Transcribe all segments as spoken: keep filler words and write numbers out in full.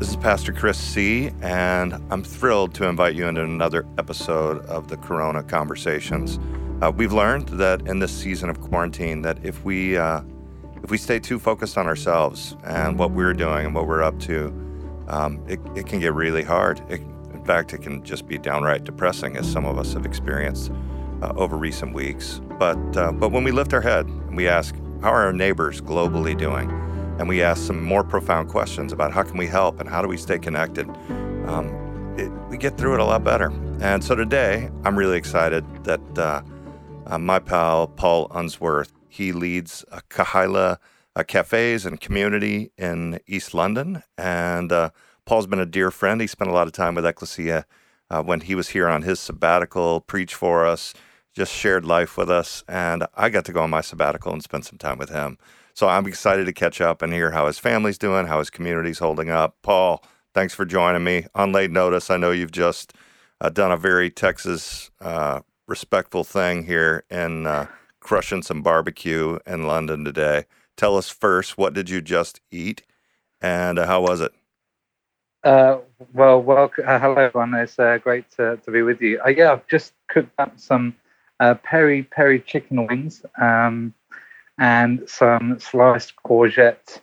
This is Pastor Chris C., and I'm thrilled to invite you into another episode of the Corona Conversations. Uh, we've learned that in this season of quarantine, that if we uh, if we stay too focused on ourselves and what we're doing and what we're up to, um, it, it can get really hard. It, in fact, it can just be downright depressing, as some of us have experienced uh, over recent weeks. But uh, but when we lift our head and we ask, how are our neighbors globally doing? And we ask some more profound questions about how can we help and how do we stay connected, um, it, we get through it a lot better. And so today, I'm really excited that uh, uh, my pal, Paul Unsworth, he leads a Kahaila uh, cafes and community in East London. And uh, Paul's been a dear friend. He spent a lot of time with Ecclesia uh, when he was here on his sabbatical, preached for us, just shared life with us. And I got to go on my sabbatical and spend some time with him. So I'm excited to catch up and hear how his family's doing, how his community's holding up. Paul, thanks for joining me on late notice. I know you've just uh, done a very Texas uh, respectful thing here in uh, crushing some barbecue in London today. Tell us first, what did you just eat, and uh, how was it? Uh, well, welcome, uh, hello everyone. It's uh, great to, to be with you. Uh, yeah, I've just cooked up some uh, peri peri chicken wings. Um, and some sliced courgette,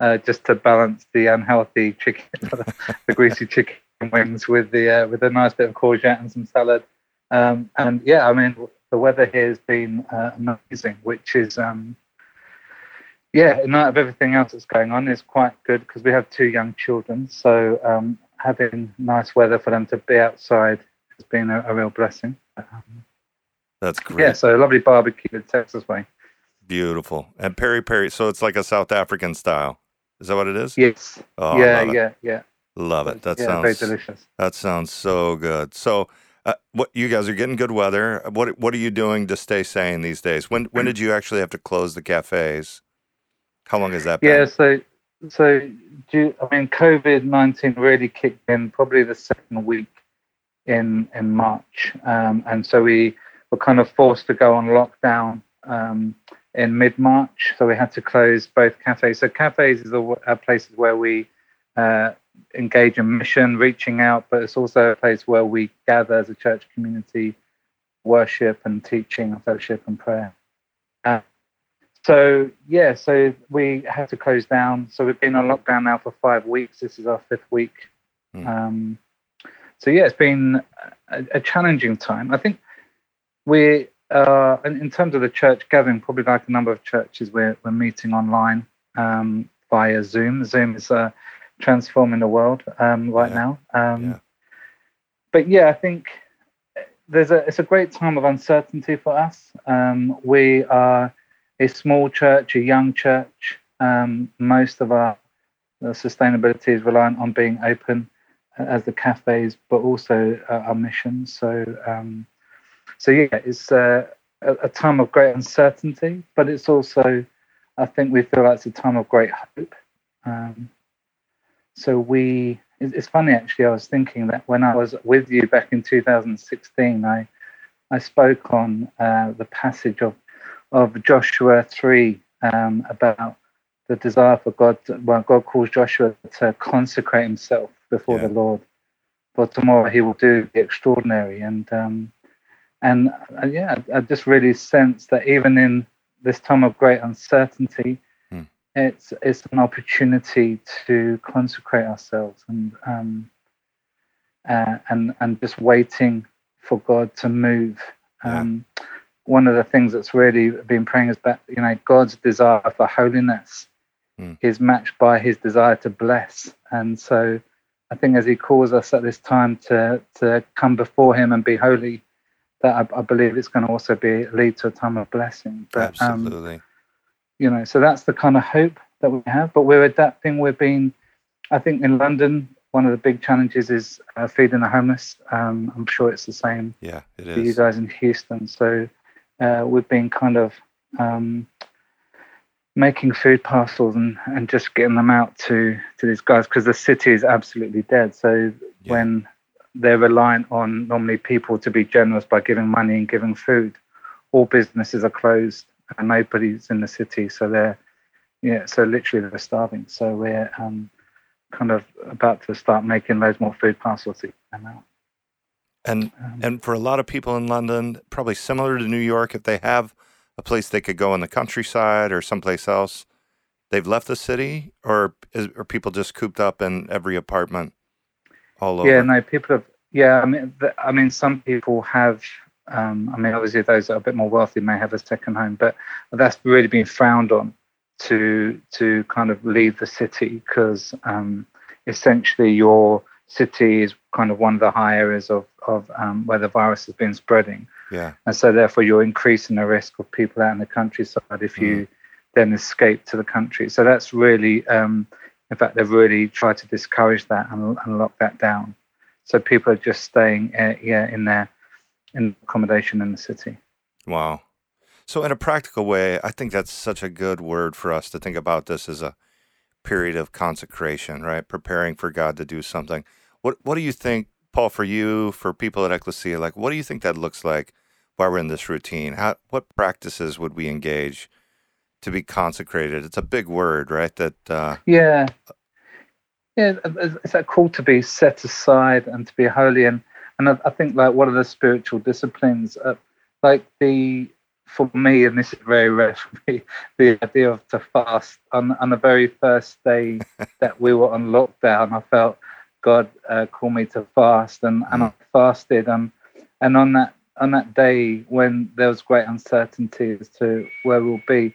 uh, just to balance the unhealthy chicken, the greasy chicken wings with the uh, with a nice bit of courgette and some salad. Um, and yeah, I mean, the weather here has been uh, amazing, which is, um, yeah, in light of everything else that's going on, is quite good because we have two young children. So um, having nice weather for them to be outside has been a, a real blessing. Um, that's great. Yeah, so lovely barbecue the Texas way. Beautiful. And peri peri, so it's like a South African style. Is that what it is? Yes. Oh, yeah, yeah, yeah. Love it. That yeah, sounds very delicious. That sounds so good. So, uh, what you guys are getting good weather. What what are you doing to stay sane these days? When when did you actually have to close the cafes? How long has that been? Yeah, so so do, I mean, COVID nineteen really kicked in probably the second week in in March, um, and so we were kind of forced to go on lockdown. Um, in mid-March, so we had to close both cafes. So cafes is the, are places where we uh, engage in mission, reaching out, but it's also a place where we gather as a church community, worship and teaching and fellowship and prayer. Uh, so, yeah, so we had to close down. So we've been on lockdown now for five weeks. This is our fifth week. Mm. Um, so, yeah, it's been a, a challenging time. I think we... Uh, and in terms of the church gathering, probably like a number of churches, we're, we're meeting online um, via Zoom. Zoom is uh, transforming the world um, right yeah. now. Um, yeah. But yeah, I think there's a it's a great time of uncertainty for us. Um, we are a small church, a young church. Um, most of our uh, sustainability is reliant on being open uh, as the cafes, but also uh, our mission. So. Um, So, yeah, it's uh, a, a time of great uncertainty, but it's also, I think we feel like it's a time of great hope. Um, so we, it's funny, actually, I was thinking that when I was with you back in two thousand sixteen, I I spoke on uh, the passage of, of Joshua three um, about the desire for God, to, well, God calls Joshua to consecrate himself before yeah. the Lord. For tomorrow he will do the extraordinary. And, um And uh, yeah, I just really sense that even in this time of great uncertainty, mm. it's it's an opportunity to consecrate ourselves and um, uh, and and just waiting for God to move. Um, yeah. One of the things that's really been praying is that, you know, God's desire for holiness mm. is matched by His desire to bless, and so I think as He calls us at this time to to come before Him and be holy. That I, I believe it's going to also be lead to a time of blessing. But, Absolutely. Um, you know, so that's the kind of hope that we have. But we're adapting. We're being, I think, in London, one of the big challenges is uh, feeding the homeless. Um, I'm sure it's the same. Yeah, it is. For you guys in Houston. So uh, we've been kind of um, making food parcels and, and just getting them out to to these guys because the city is absolutely dead. So yeah. when they're reliant on normally people to be generous by giving money and giving food. All businesses are closed and nobody's in the city. So they're, yeah, so literally they're starving. So we're um, kind of about to start making loads more food parcels to come out. And um, and for a lot of people in London, probably similar to New York, if they have a place they could go in the countryside or someplace else, they've left the city, or is, are people just cooped up in every apartment all over? Yeah, no, people have. Yeah, I mean, the, I mean, some people have. Um, I mean, obviously, those that are a bit more wealthy may have a second home, but that's really been frowned on to to kind of leave the city because um, essentially your city is kind of one of the high areas of of um, where the virus has been spreading. Yeah, and so therefore you're increasing the risk of people out in the countryside if you mm. then escape to the country. So that's really, um, in fact, they've really tried to discourage that and, and lock that down. So people are just staying, uh, yeah, in their in accommodation in the city. Wow. So in a practical way, I think that's such a good word for us to think about this as a period of consecration, right? Preparing for God to do something. What What do you think, Paul, for you, for people at Ecclesia, like, what do you think that looks like while we're in this routine? How, what practices would we engage to be consecrated? It's a big word, right? That uh, yeah. Yeah, it's that call to be set aside and to be holy. And, and I, I think, like, what are the spiritual disciplines? Uh, like the... For me, and this is very rare for me, the idea of to fast. On, on the very first day that we were on lockdown, I felt God uh, called me to fast, and, and I fasted. And and on that on that day when there was great uncertainty as to where we'll be,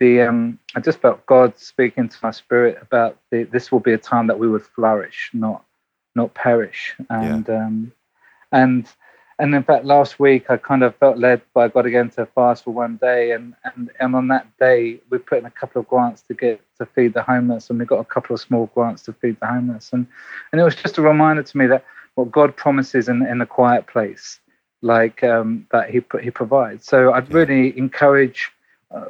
the um, I just felt God speaking to my spirit about the, this will be a time that we would flourish, not not perish, and yeah. um, and. And in fact, last week, I kind of felt led by God again to fast for one day. And, and, and on that day, we put in a couple of grants to get to feed the homeless. And we got a couple of small grants to feed the homeless. And and it was just a reminder to me that what God promises in, in a quiet place, like um, that he he provides. So I'd really encourage, uh,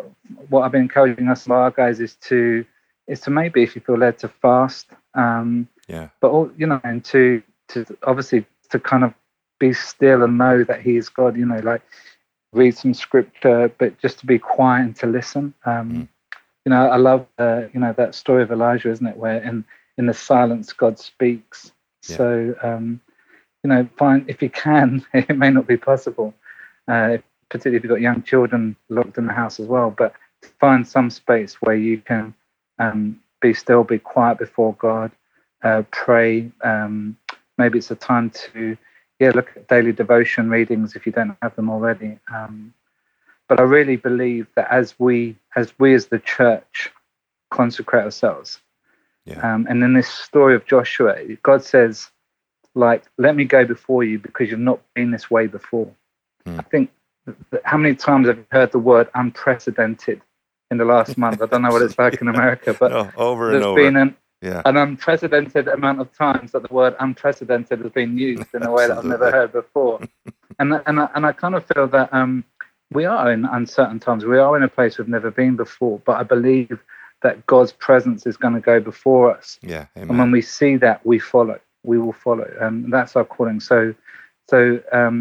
what I've been encouraging us, our guys, is to is to maybe, if you feel led, to fast. Um, yeah. But, all, you know, and to to obviously to kind of be still and know that he is God, you know, like read some scripture, but just to be quiet and to listen. Um, mm. You know, I love, uh, you know, that story of Elijah, isn't it? Where in, in the silence, God speaks. Yeah. So, um, you know, find, if you can, it may not be possible, uh, particularly if you've got young children locked in the house as well, but find some space where you can um, be still, be quiet before God, uh, pray. Um, maybe it's a time to, Yeah, look at daily devotion readings if you don't have them already. Um, but I really believe that as we, as we as the church, consecrate ourselves, yeah. um, and in this story of Joshua, God says, "Like, let me go before you because you've not been this way before." Mm. I think that, how many times have you heard the word "unprecedented" in the last month? I don't know what it's like yeah. in America, but no, over and over. Been an, Yeah. An unprecedented amount of times that the word unprecedented has been used in a way that I've never heard before. and and I, and I kind of feel that um, we are in uncertain times. We are in a place we've never been before, but I believe that God's presence is going to go before us. Yeah, amen. And when we see that, we follow. We will follow. And that's our calling. So, so um,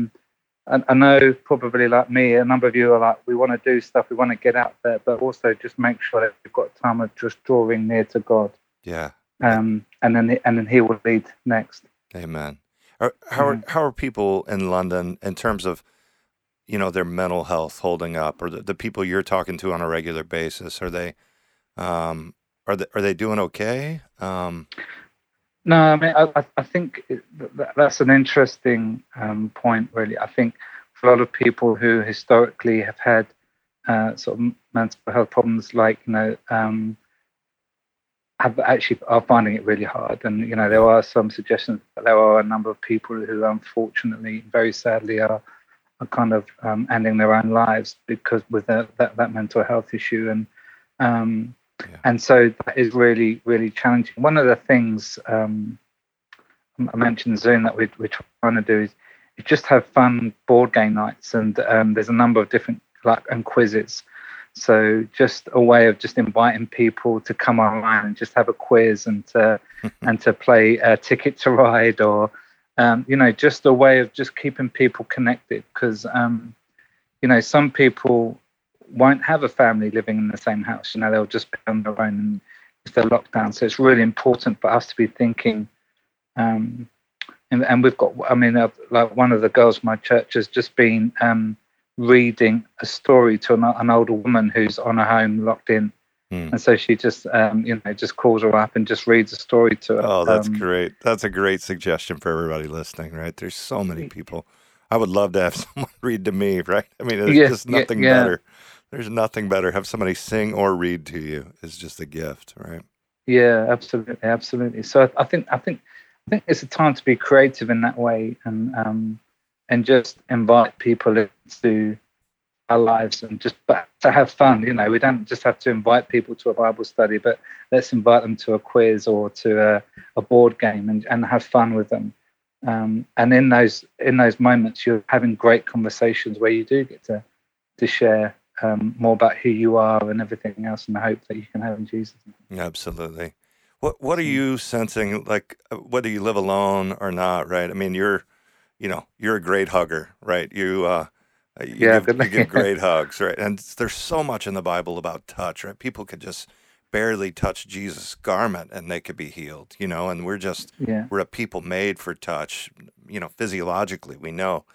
I, I know probably like me, a number of you are like, we want to do stuff, we want to get out there, but also just make sure that we've got time of just drawing near to God. Yeah, um, and then the, and then he will lead next. Amen. Are, how are how are people in London in terms of, you know, their mental health holding up, or the, the people you're talking to on a regular basis? Are they, um, are they are they doing okay? Um, no, I mean, I, I think that's an interesting um, point. Really, I think for a lot of people who historically have had uh, sort of mental health problems, like you know. Um, Have actually are finding it really hard, and you know there are some suggestions that there are a number of people who, unfortunately, very sadly, are are kind of um, ending their own lives because with the, that that mental health issue, and um, yeah. and so that is really really challenging. One of the things um, I mentioned Zoom that we, we're trying to do is just have fun board game nights, and um, there's a number of different like and quizzes. So just a way of just inviting people to come online and just have a quiz and to, and to play a Ticket to Ride or, um, you know, just a way of just keeping people connected because, um, you know, some people won't have a family living in the same house. You know, they'll just be on their own. And the lockdown. So it's really important for us to be thinking. Um, and, and we've got, I mean, uh, like one of the girls in my church has just been um, reading a story to an, an older woman who's on her home locked in. Mm. And so she just, um, you know, just calls her up and just reads a story to her. Oh, that's um, great. That's a great suggestion for everybody listening, right? There's so many people. I would love to have someone read to me, right? I mean, there's yeah, just nothing yeah, yeah. better. There's nothing better. Have somebody sing or read to you is just a gift, right? Yeah, absolutely, absolutely. So I, I think, I think, I think it's a time to be creative in that way, and um, and just invite people into our lives, and just but to have fun. You know, we don't just have to invite people to a Bible study, but let's invite them to a quiz or to a, a board game, and, and have fun with them. Um, and in those in those moments, you're having great conversations where you do get to to share. Um, more about who you are and everything else, and the hope that you can have in Jesus. Absolutely. What What are you sensing? Like, whether you live alone or not, right? I mean, you're, you know, you're a great hugger, right? You, uh, you, yeah, give, you give great hugs, right? And there's so much in the Bible about touch, right? People could just barely touch Jesus' garment and they could be healed, you know. And we're just, yeah. we're a people made for touch, you know. Physiologically, we know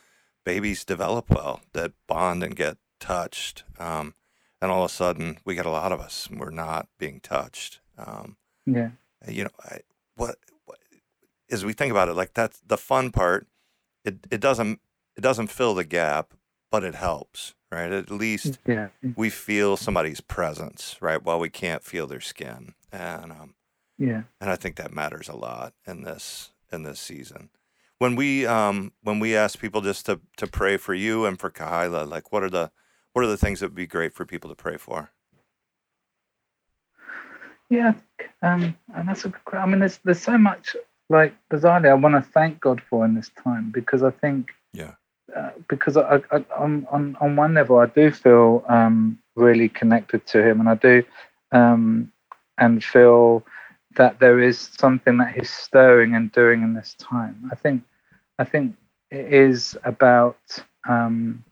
babies develop well that bond and get touched, um, and all of a sudden we get a lot of us, we're not being touched. Um, yeah. You know, I, what, what, as we think about it, like that's the fun part. It it doesn't, it doesn't fill the gap, but it helps, right? At least yeah. we feel somebody's presence, right? While we can't feel their skin. And, um, yeah. And I think that matters a lot in this, in this season. When we, um, when we ask people just to, to pray for you and for Kahaila, like what are the, What are the things that would be great for people to pray for? Yeah, um, and that's a good question. I mean, there's there's so much, like, bizarrely, I want to thank God for in this time, because I think, yeah, uh, because I, I, on, on on one level, I do feel um, really connected to Him, and I do, um, and feel that there is something that He's stirring and doing in this time. I think, I think it is about. Um,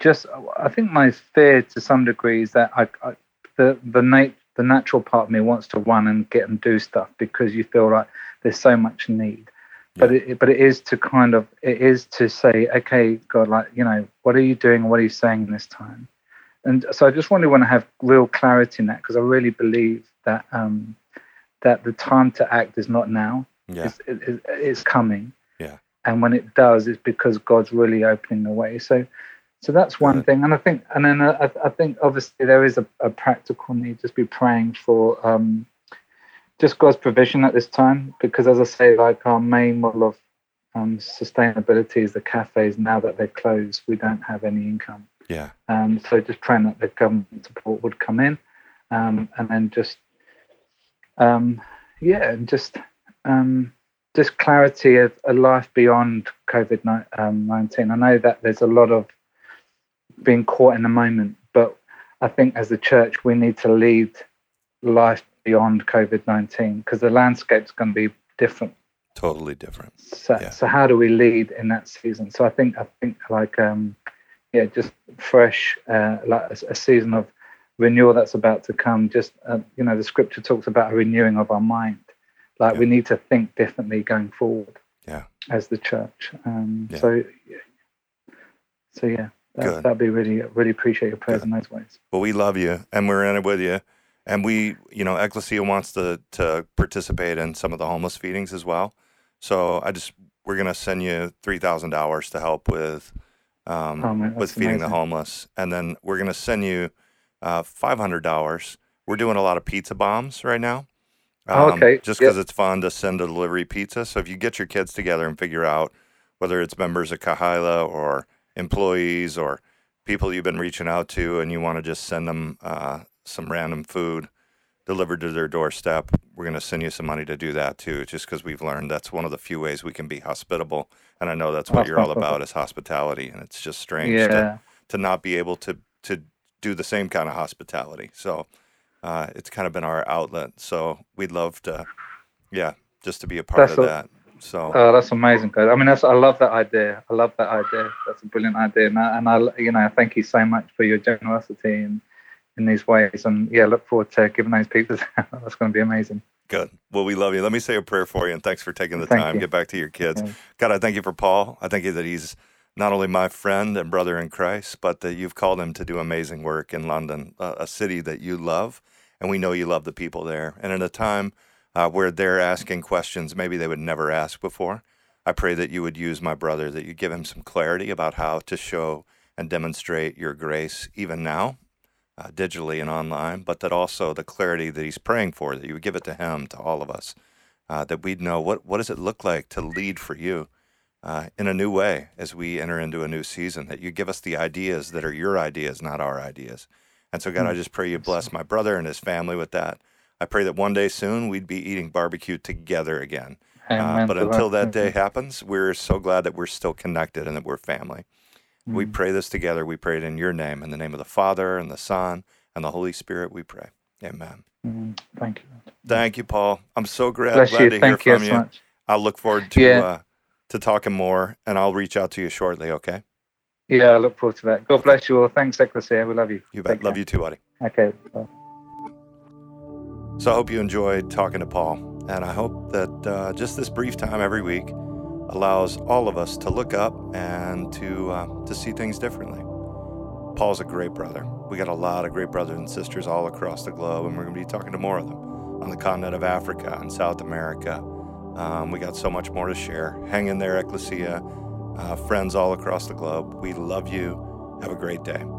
Just, I think my fear to some degree is that I, I the the nat the natural part of me wants to run and get and do stuff because you feel like there's so much need, yeah. but it but it is to kind of it is to say, okay, God, like, you know, what are you doing? What are you saying this time? And so I just really want to have real clarity in that, because I really believe that um, that the time to act is not now. Yeah. It's, it, it's coming. Yeah. And when it does, it's because God's really opening the way. So. So that's one thing, and I think, and then I, I think obviously there is a, a practical need. Just be praying for um, just God's provision at this time, because, as I say, like our main model of um, sustainability is the cafes. Now that they're closed, we don't have any income. Yeah. Um. So just praying that the government support would come in, um, and then just, um, yeah, just, um. just clarity of a life beyond COVID nineteen. I know that there's a lot of being caught in the moment, but I think as a church we need to lead life beyond COVID nineteen, because the landscape's going to be different, totally different. So, yeah. so how do we lead in that season? So I think I think like um, yeah, just fresh, uh, like a, a season of renewal that's about to come. Just uh, you know, the scripture talks about a renewing of our mind. Like yeah. we need to think differently going forward. Yeah, as the church. Um, yeah. So, so yeah. That, that'd be really, really appreciate your prayers Good. In those ways. Well, we love you, and we're in it with you. And we, you know, Ecclesia wants to to participate in some of the homeless feedings as well. So I just, we're going to send you three thousand dollars to help with um, oh, man, with feeding amazing. The homeless. And then we're going to send you uh, five hundred dollars. We're doing a lot of pizza bombs right now. Um, oh, okay. Just because yep. it's fun to send a delivery pizza. So if you get your kids together and figure out whether it's members of Kahaila or employees or people you've been reaching out to, and you want to just send them uh, some random food delivered to their doorstep, we're going to send you some money to do that too, just because we've learned that's one of the few ways we can be hospitable. And I know that's what you're all about is hospitality, and it's just strange yeah. to, to not be able to to do the same kind of hospitality. So uh, it's kind of been our outlet. So we'd love to, yeah, just to be a part that's of a- that. So oh, that's amazing, guys. I mean, that's I love that idea. I love that idea. That's a brilliant idea, and I, and I, you know, thank you so much for your generosity and in these ways. And yeah, look forward to giving those pieces out. That's going to be amazing. Good. Well, we love you. Let me say a prayer for you, and thanks for taking the thank time. You. Get back to your kids. Yeah. God, I thank you for Paul. I thank you that he's not only my friend and brother in Christ, but that you've called him to do amazing work in London, a city that you love, and we know you love the people there. And in a time uh, where they're asking questions maybe they would never ask before, I pray that you would use my brother, that you give him some clarity about how to show and demonstrate your grace even now, Uh, digitally and online, but that also the clarity that he's praying for, that you would give it to him, to all of us, uh, that we'd know what, what does it look like to lead for you uh, in a new way as we enter into a new season, that you give us the ideas that are your ideas, not our ideas. And so, God, I just pray you bless my brother and his family with that. I pray that one day soon we'd be eating barbecue together again. Uh, but until that day happens, we're so glad that we're still connected and that we're family. We pray this together. We pray it in your name, in the name of the Father and the Son and the Holy Spirit, we pray. Amen. Mm, thank you. Thank you, Paul. I'm so glad, glad to hear thank from you. you. I look forward to yeah. uh, to talking more, and I'll reach out to you shortly, okay? Yeah, I look forward to that. God bless you all. Thanks, Ecclesia. We love you. You bet. Love care. You too, buddy. Okay. Bye. So I hope you enjoyed talking to Paul, and I hope that uh, just this brief time every week allows all of us to look up and to uh, to see things differently. Paul's a great brother. We got a lot of great brothers and sisters all across the globe, and we're going to be talking to more of them on the continent of Africa and South America. Um, we got so much more to share. Hang in there, Ecclesia, uh, friends all across the globe. We love you. Have a great day.